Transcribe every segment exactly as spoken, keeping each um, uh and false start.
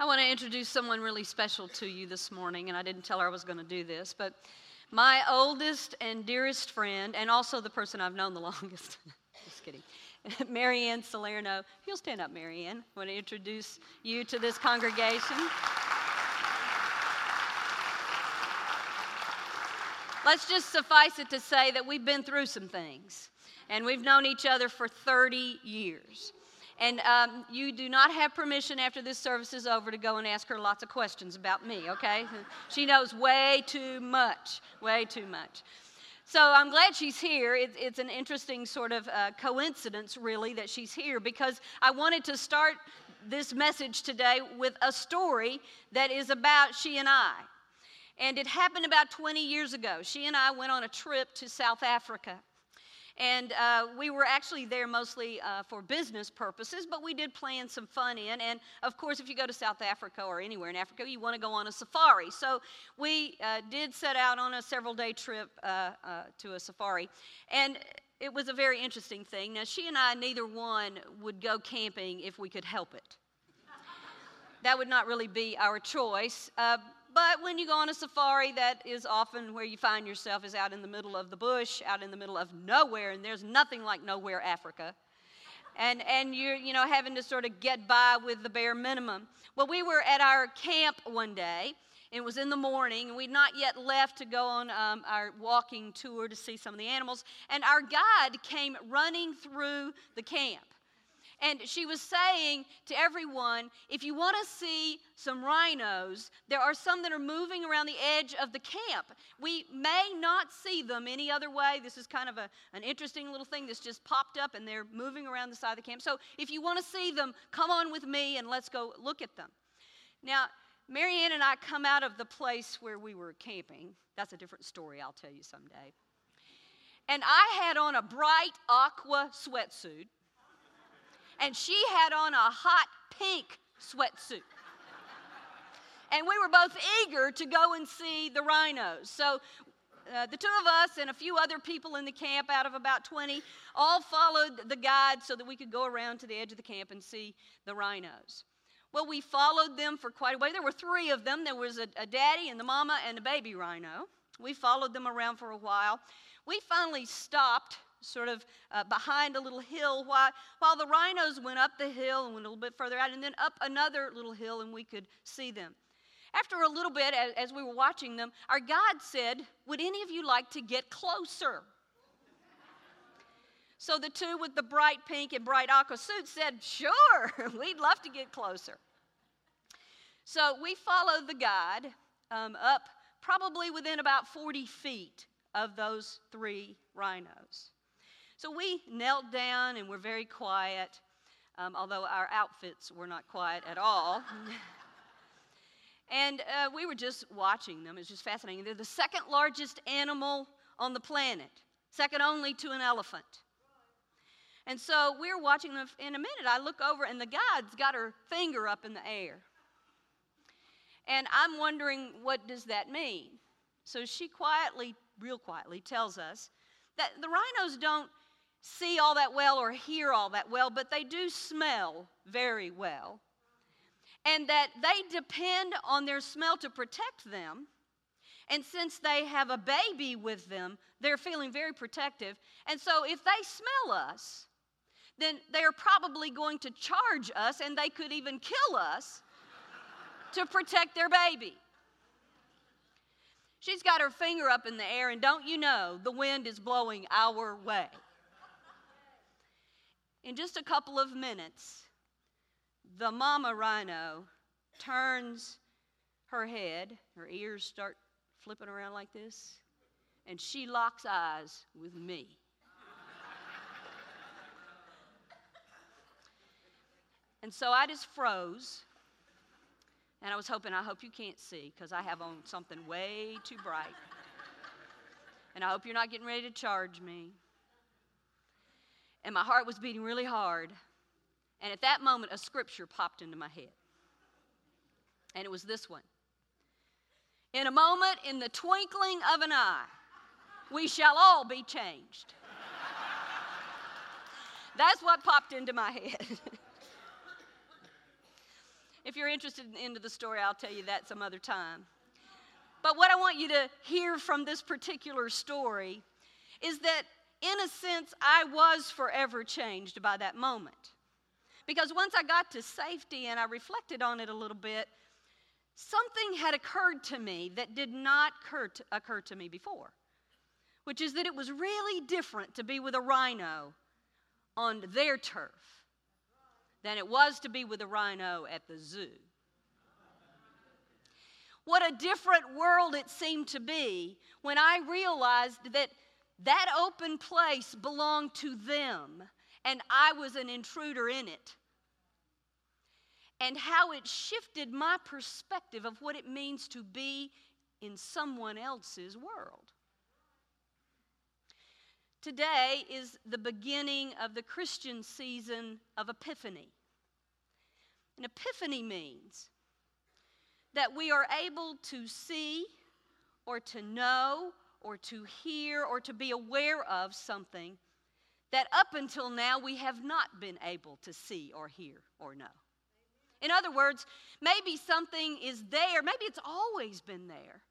I want to introduce someone really special to you this morning, and I didn't tell her I was going to do this, but my oldest and dearest friend, and also the person I've known the longest, just kidding, Marianne Salerno. You'll stand up, Marianne. I want to introduce you to this congregation. Let's just suffice it to say that we've been through some things, and we've known each other for thirty years. And um, you do not have permission after this service is over to go and ask her lots of questions about me, okay? She knows way too much, way too much. So I'm glad she's here. It, it's an interesting sort of uh, coincidence, really, that she's here, because I wanted to start this message today with a story that is about she and I. And it happened about twenty years ago. She and I went on a trip to South Africa. And uh, we were actually there mostly uh, for business purposes, but we did plan some fun in. And, of course, if you go to South Africa or anywhere in Africa, you want to go on a safari. So we uh, did set out on a several-day trip uh, uh, to a safari. And it was a very interesting thing. Now, she and I, neither one would go camping if we could help it. That would not really be our choice. Uh, But when you go on a safari, that is often where you find yourself, is out in the middle of the bush, out in the middle of nowhere, and there's nothing like nowhere Africa. And, and you're, you know, having to sort of get by with the bare minimum. Well, we were at our camp one day, and it was in the morning, and we'd not yet left to go on um, our walking tour to see some of the animals. And our guide came running through the camp. And she was saying to everyone, if you want to see some rhinos, there are some that are moving around the edge of the camp. We may not see them any other way. This is kind of a, an interesting little thing that's just popped up, and they're moving around the side of the camp. So if you want to see them, come on with me, and let's go look at them. Now, Marianne and I come out of the place where we were camping. That's a different story I'll tell you someday. And I had on a bright aqua sweatsuit. And she had on a hot pink sweatsuit. And we were both eager to go and see the rhinos. So uh, the two of us and a few other people in the camp, out of about twenty, all followed the guide so that we could go around to the edge of the camp and see the rhinos. Well, we followed them for quite a way. There were three of them. There was a, a daddy and the mama and a baby rhino. We followed them around for a while. We finally stopped sort of uh, behind a little hill, while, while the rhinos went up the hill and went a little bit further out, and then up another little hill, and we could see them. After a little bit, as, as we were watching them, our guide said, would any of you like to get closer? So the two with the bright pink and bright aqua suits said, sure, we'd love to get closer. So we followed the guide um, up probably within about forty feet of those three rhinos. So we knelt down and were very quiet, um, although our outfits were not quiet at all. And uh, we were just watching them. It was just fascinating. They're the second largest animal on the planet, second only to an elephant. And so we're watching them. In a minute, I look over, and the guide's got her finger up in the air. And I'm wondering, what does that mean? So she quietly, real quietly, tells us that the rhinos don't see all that well or hear all that well, but they do smell very well, and that they depend on their smell to protect them, and since they have a baby with them, they're feeling very protective, and so if they smell us, then they are probably going to charge us, and they could even kill us to protect their baby. She's got her finger up in the air, and don't you know, the wind is blowing our way. In just a couple of minutes, the mama rhino turns her head, her ears start flipping around like this, and she locks eyes with me. And so I just froze. And I was hoping, I hope you can't see, because I have on something way too bright. And I hope you're not getting ready to charge me. And my heart was beating really hard. And at that moment, a scripture popped into my head. And it was this one. In a moment, in the twinkling of an eye, we shall all be changed. That's what popped into my head. If you're interested in the end of the story, I'll tell you that some other time. But what I want you to hear from this particular story is that, in a sense, I was forever changed by that moment. Because once I got to safety and I reflected on it a little bit, something had occurred to me that did not occur to, occur to me before, which is that it was really different to be with a rhino on their turf than it was to be with a rhino at the zoo. What a different world it seemed to be when I realized that that open place belonged to them and I was an intruder in it. And how it shifted my perspective of what it means to be in someone else's world. Today is the beginning of the Christian season of Epiphany. And Epiphany means that we are able to see or to know or to hear or to be aware of something that up until now we have not been able to see or hear or know. In other words, maybe something is there, maybe it's always been there,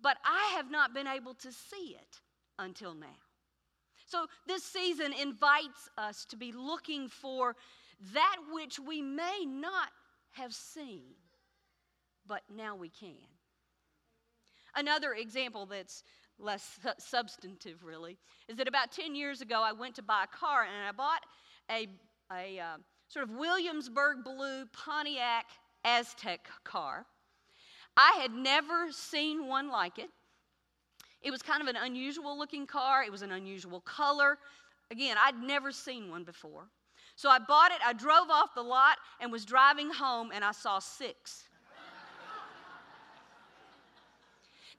but I have not been able to see it until now. So this season invites us to be looking for that which we may not have seen, but now we can. Another example that's less su- substantive, really, is that about ten years ago, I went to buy a car, and I bought a, a uh, sort of Williamsburg blue Pontiac Aztec car. I had never seen one like it. It was kind of an unusual-looking car. It was an unusual color. Again, I'd never seen one before. So I bought it. I drove off the lot and was driving home, and I saw six.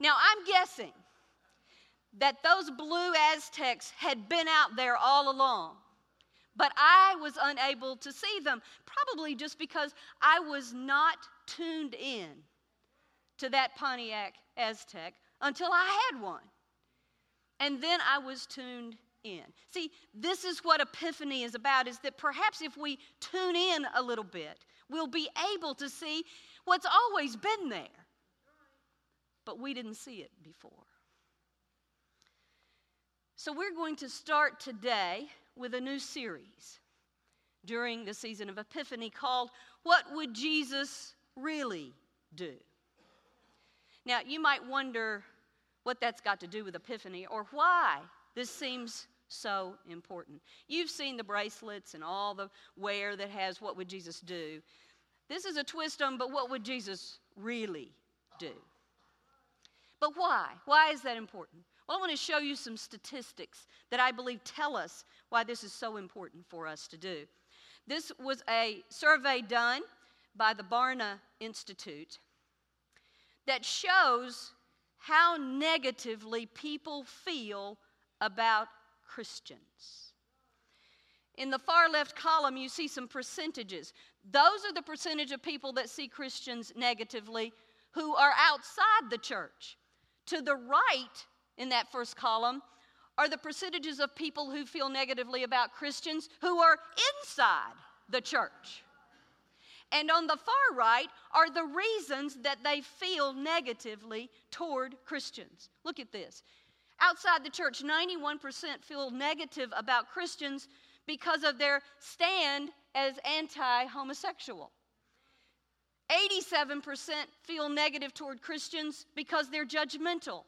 Now, I'm guessing that those blue Aztecs had been out there all along, but I was unable to see them, probably just because I was not tuned in to that Pontiac Aztec until I had one, and then I was tuned in. See, this is what Epiphany is about, is that perhaps if we tune in a little bit, we'll be able to see what's always been there, but we didn't see it before. So we're going to start today with a new series during the season of Epiphany called, What Would Jesus Really Do? Now, you might wonder what that's got to do with Epiphany or why this seems so important. You've seen the bracelets and all the wear that has, What Would Jesus Do? This is a twist on, but what would Jesus really do? But why? Why is that important? Well, I want to show you some statistics that I believe tell us why this is so important for us to do. This was a survey done by the Barna Institute that shows how negatively people feel about Christians. In the far left column, you see some percentages. Those are the percentage of people that see Christians negatively who are outside the church. To the right, in that first column, are the percentages of people who feel negatively about Christians who are inside the church. And on the far right are the reasons that they feel negatively toward Christians. Look at this. Outside the church, ninety-one percent feel negative about Christians because of their stand as anti-homosexual. eighty-seven percent feel negative toward Christians because they're judgmental.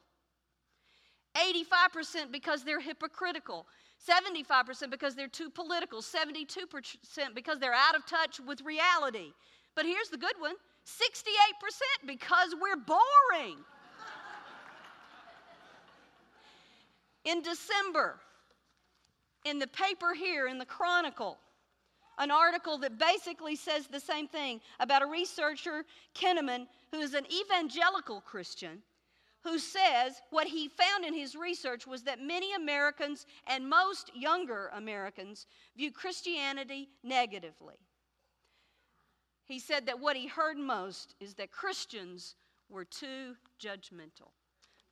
eighty-five percent because they're hypocritical. seventy-five percent because they're too political. seventy-two percent because they're out of touch with reality. But here's the good one. sixty-eight percent because we're boring. In December, in the paper here, in the Chronicle, an article that basically says the same thing about a researcher, Kinnaman, who is an evangelical Christian, who says what he found in his research was that many Americans and most younger Americans view Christianity negatively. He said that what he heard most is that Christians were too judgmental.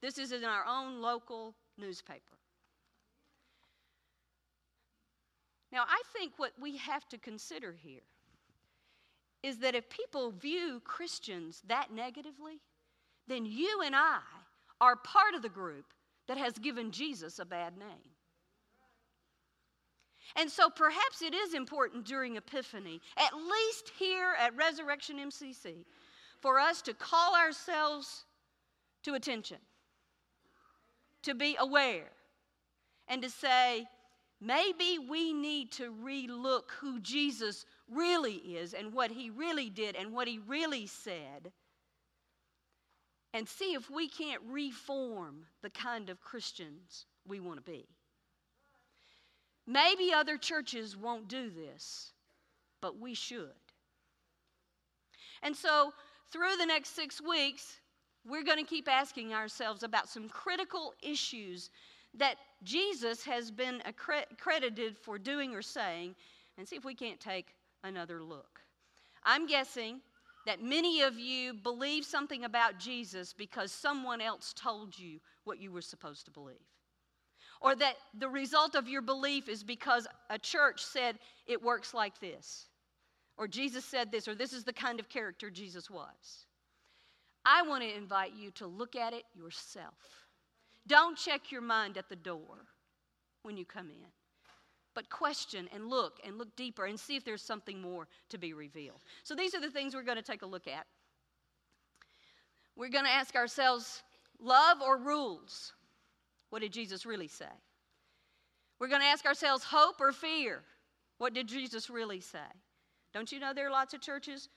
This is in our own local newspaper. Now, I think what we have to consider here is that if people view Christians that negatively, then you and I are part of the group that has given Jesus a bad name. And so perhaps it is important during Epiphany, at least here at Resurrection M C C, for us to call ourselves to attention, to be aware, and to say, maybe we need to relook who Jesus really is and what he really did and what he really said, and see if we can't reform the kind of Christians we want to be. Maybe other churches won't do this, but we should. And so through the next six weeks, we're going to keep asking ourselves about some critical issues that Jesus has been accredited for doing or saying, and see if we can't take another look. I'm guessing that many of you believe something about Jesus because someone else told you what you were supposed to believe, or that the result of your belief is because a church said it works like this, or Jesus said this, or this is the kind of character Jesus was. I want to invite you to look at it yourself. Don't check your mind at the door when you come in, but question and look and look deeper and see if there's something more to be revealed. So these are the things we're going to take a look at. We're going to ask ourselves, love or rules? What did Jesus really say? We're going to ask ourselves, hope or fear? What did Jesus really say? Don't you know there are lots of churches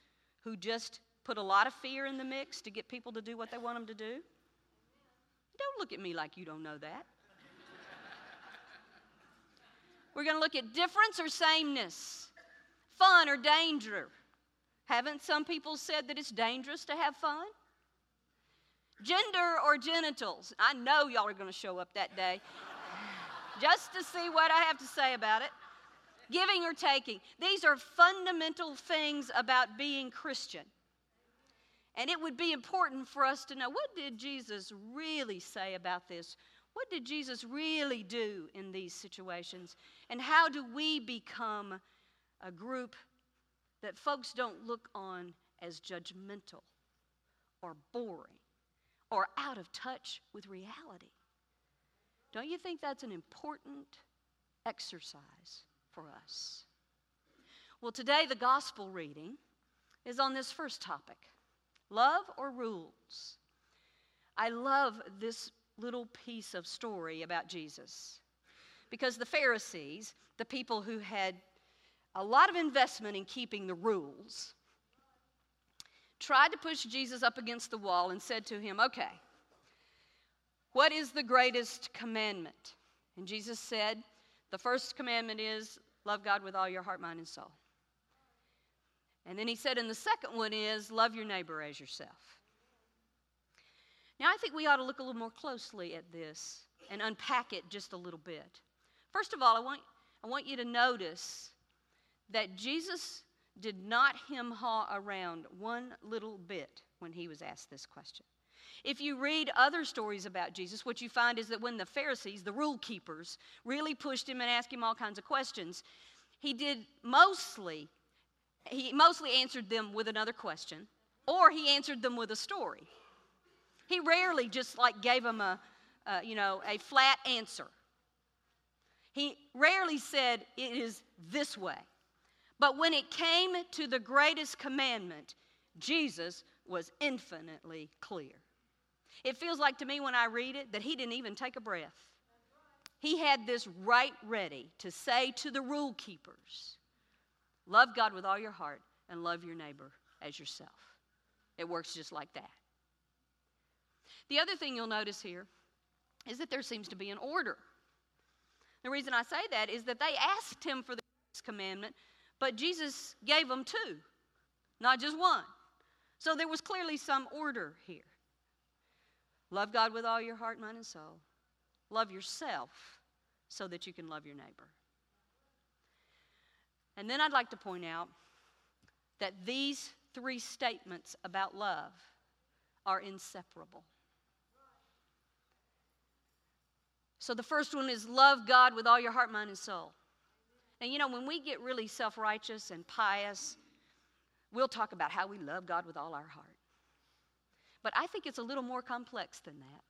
who just put a lot of fear in the mix to get people to do what they want them to do? Don't look at me like you don't know that. We're going to look at difference or sameness, fun or danger. Haven't some people said that it's dangerous to have fun? Gender or genitals. I know y'all are going to show up that day just to see what I have to say about it. Giving or taking. These are fundamental things about being Christian. And it would be important for us to know, what did Jesus really say about this? What did Jesus really do in these situations? And how do we become a group that folks don't look on as judgmental or boring or out of touch with reality? Don't you think that's an important exercise for us? Well, today the gospel reading is on this first topic. Love or rules? I love this little piece of story about Jesus, because the Pharisees, the people who had a lot of investment in keeping the rules, tried to push Jesus up against the wall and said to him, okay, what is the greatest commandment? And Jesus said, the first commandment is, love God with all your heart, mind, and soul. And then he said, and the second one is, love your neighbor as yourself. Now, I think we ought to look a little more closely at this and unpack it just a little bit. First of all, I want, I want you to notice that Jesus did not hem-haw around one little bit when he was asked this question. If you read other stories about Jesus, what you find is that when the Pharisees, the rule keepers, really pushed him and asked him all kinds of questions, he did mostly... He mostly answered them with another question, or he answered them with a story. He rarely just like gave them a, uh, you know, a flat answer. He rarely said, it is this way. But when it came to the greatest commandment, Jesus was infinitely clear. It feels like to me when I read it that he didn't even take a breath. He had this right ready to say to the rule keepers, love God with all your heart and love your neighbor as yourself. It works just like that. The other thing you'll notice here is that there seems to be an order. The reason I say that is that they asked him for the commandment, but Jesus gave them two, not just one. So there was clearly some order here. Love God with all your heart, mind, and soul. Love yourself so that you can love your neighbor. And then I'd like to point out that these three statements about love are inseparable. So the first one is love God with all your heart, mind, and soul. And you know, when we get really self-righteous and pious, We'll talk about how we love God with all our heart. But I think it's a little more complex than that.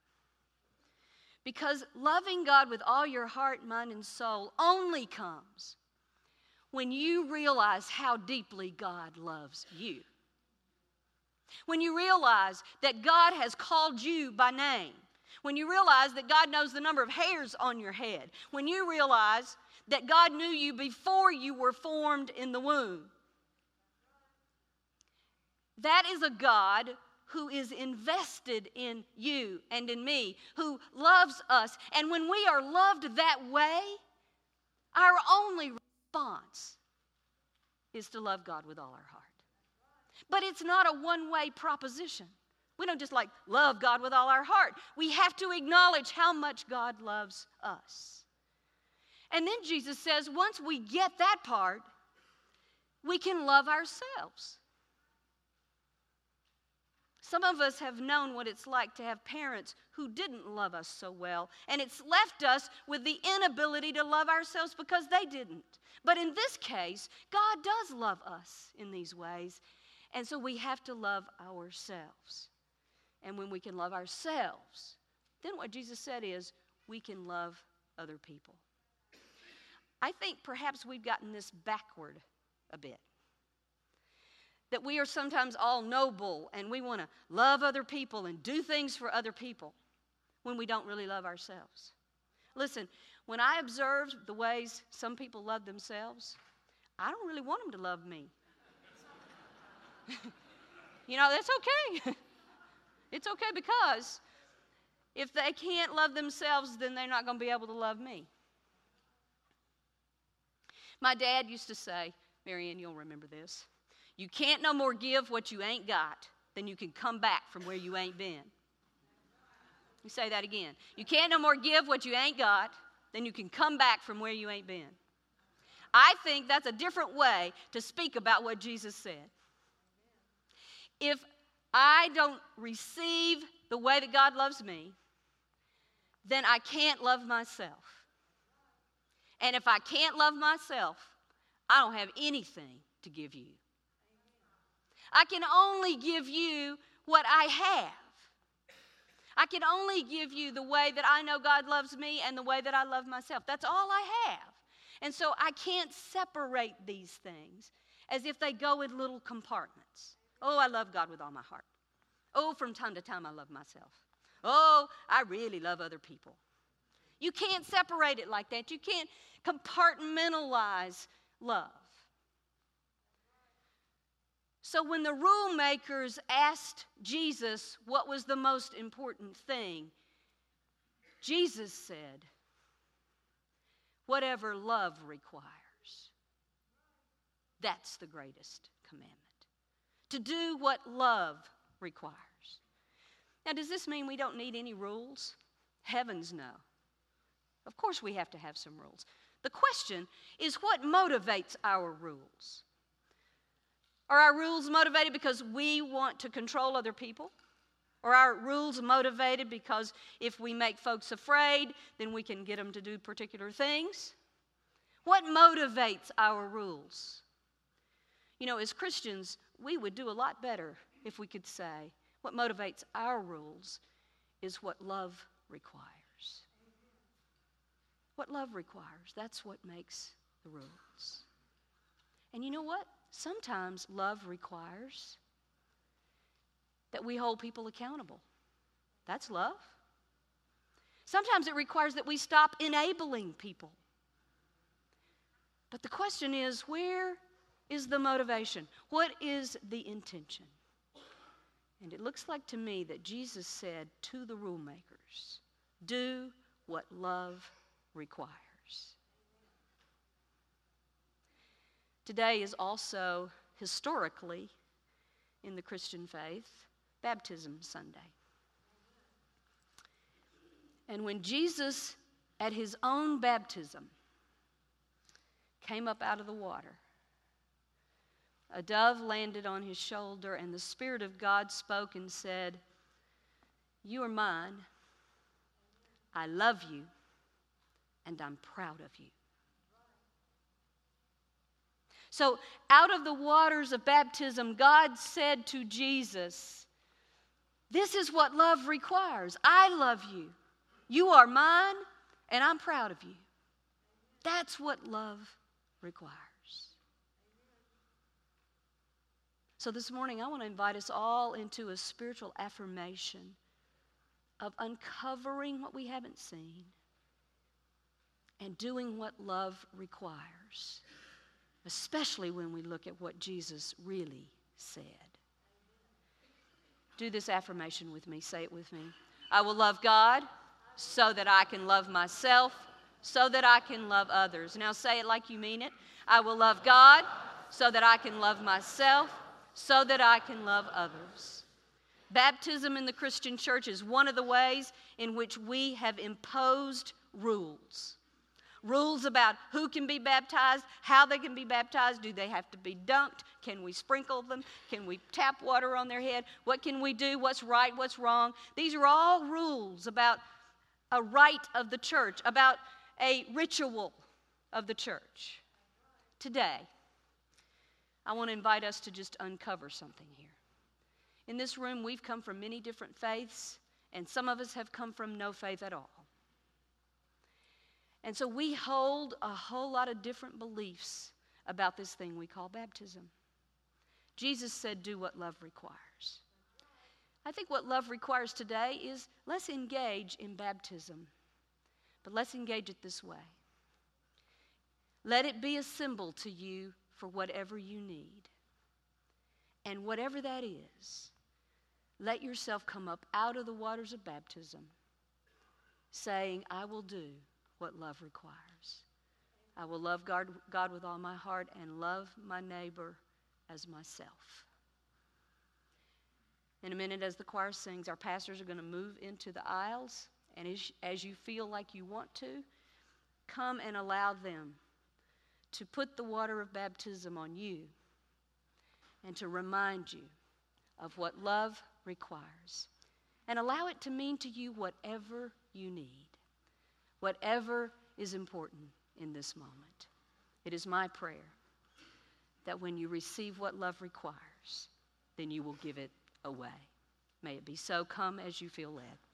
Because loving God with all your heart, mind, and soul only comes when you realize how deeply God loves you. When you realize that God has called you by name. When you realize that God knows the number of hairs on your head. When you realize that God knew you before you were formed in the womb. That is a God who is invested in you and in me, who loves us. And when we are loved that way, our only response is to love God with all our heart. But it's not a one-way proposition. We don't just like love God with all our heart. We have to acknowledge how much God loves us. And then Jesus says, once we get that part, we can love ourselves. Some of us have known what it's like to have parents who didn't love us so well, and it's left us with the inability to love ourselves because they didn't. But in this case, God does love us in these ways, and so we have to love ourselves. And when we can love ourselves, then what Jesus said is we can love other people. I think perhaps we've gotten this backward a bit. That we are sometimes all noble and we want to love other people and do things for other people when we don't really love ourselves. Listen, when I observed the ways some people love themselves, I don't really want them to love me. You know, that's okay. It's okay, because if they can't love themselves, then they're not going to be able to love me. My dad used to say, Marianne, you'll remember this, you can't no more give what you ain't got than you can come back from where you ain't been. Let me say that again. You can't no more give what you ain't got than you can come back from where you ain't been. I think that's a different way to speak about what Jesus said. If I don't receive the way that God loves me, then I can't love myself. And if I can't love myself, I don't have anything to give you. I can only give you what I have. I can only give you the way that I know God loves me and the way that I love myself. That's all I have. And so I can't separate these things as if they go in little compartments. Oh, I love God with all my heart. Oh, from time to time I love myself. Oh, I really love other people. You can't separate it like that. You can't compartmentalize love. So when the rule makers asked Jesus what was the most important thing, Jesus said, whatever love requires, that's the greatest commandment. To do what love requires. Now, does this mean we don't need any rules? Heavens, no. Of course we have to have some rules. The question is, what motivates our rules? Are our rules motivated because we want to control other people? Are our rules motivated because if we make folks afraid, then we can get them to do particular things? What motivates our rules? You know, as Christians, we would do a lot better if we could say, what motivates our rules is what love requires. What love requires, that's what makes the rules. And you know what? Sometimes love requires that we hold people accountable. That's love. Sometimes it requires that we stop enabling people. But the question is, where is the motivation? What is the intention? And it looks like to me that Jesus said to the rule makers, do what love requires. Today is also, historically, in the Christian faith, Baptism Sunday. And when Jesus, at his own baptism, came up out of the water, a dove landed on his shoulder, and the Spirit of God spoke and said, you are mine, I love you, and I'm proud of you. So out of the waters of baptism, God said to Jesus, this is what love requires. I love you. You are mine, and I'm proud of you. That's what love requires. So this morning, I want to invite us all into a spiritual affirmation of uncovering what we haven't seen and doing what love requires, especially when we look at what Jesus really said. Do this affirmation with me. Say it with me. I will love God so that I can love myself, so that I can love others. Now say it like you mean it. I will love God so that I can love myself, so that I can love others. Baptism in the Christian church is one of the ways in which we have imposed rules. Rules about who can be baptized, how they can be baptized, do they have to be dunked, can we sprinkle them, can we tap water on their head, what can we do, what's right, what's wrong. These are all rules about a rite of the church, about a ritual of the church. Today, I want to invite us to just uncover something here. In this room, we've come from many different faiths, and some of us have come from no faith at all. And so we hold a whole lot of different beliefs about this thing we call baptism. Jesus said, do what love requires. I think what love requires today is let's engage in baptism, but let's engage it this way. Let it be a symbol to you for whatever you need. And whatever that is, let yourself come up out of the waters of baptism saying, I will do what love requires. I will love God, God with all my heart and love my neighbor as myself. In a minute, as the choir sings, our pastors are going to move into the aisles, and as, as you feel like you want to, come and allow them to put the water of baptism on you and to remind you of what love requires, and allow it to mean to you whatever you need. Whatever is important in this moment, it is my prayer that when you receive what love requires, then you will give it away. May it be so. Come as you feel led.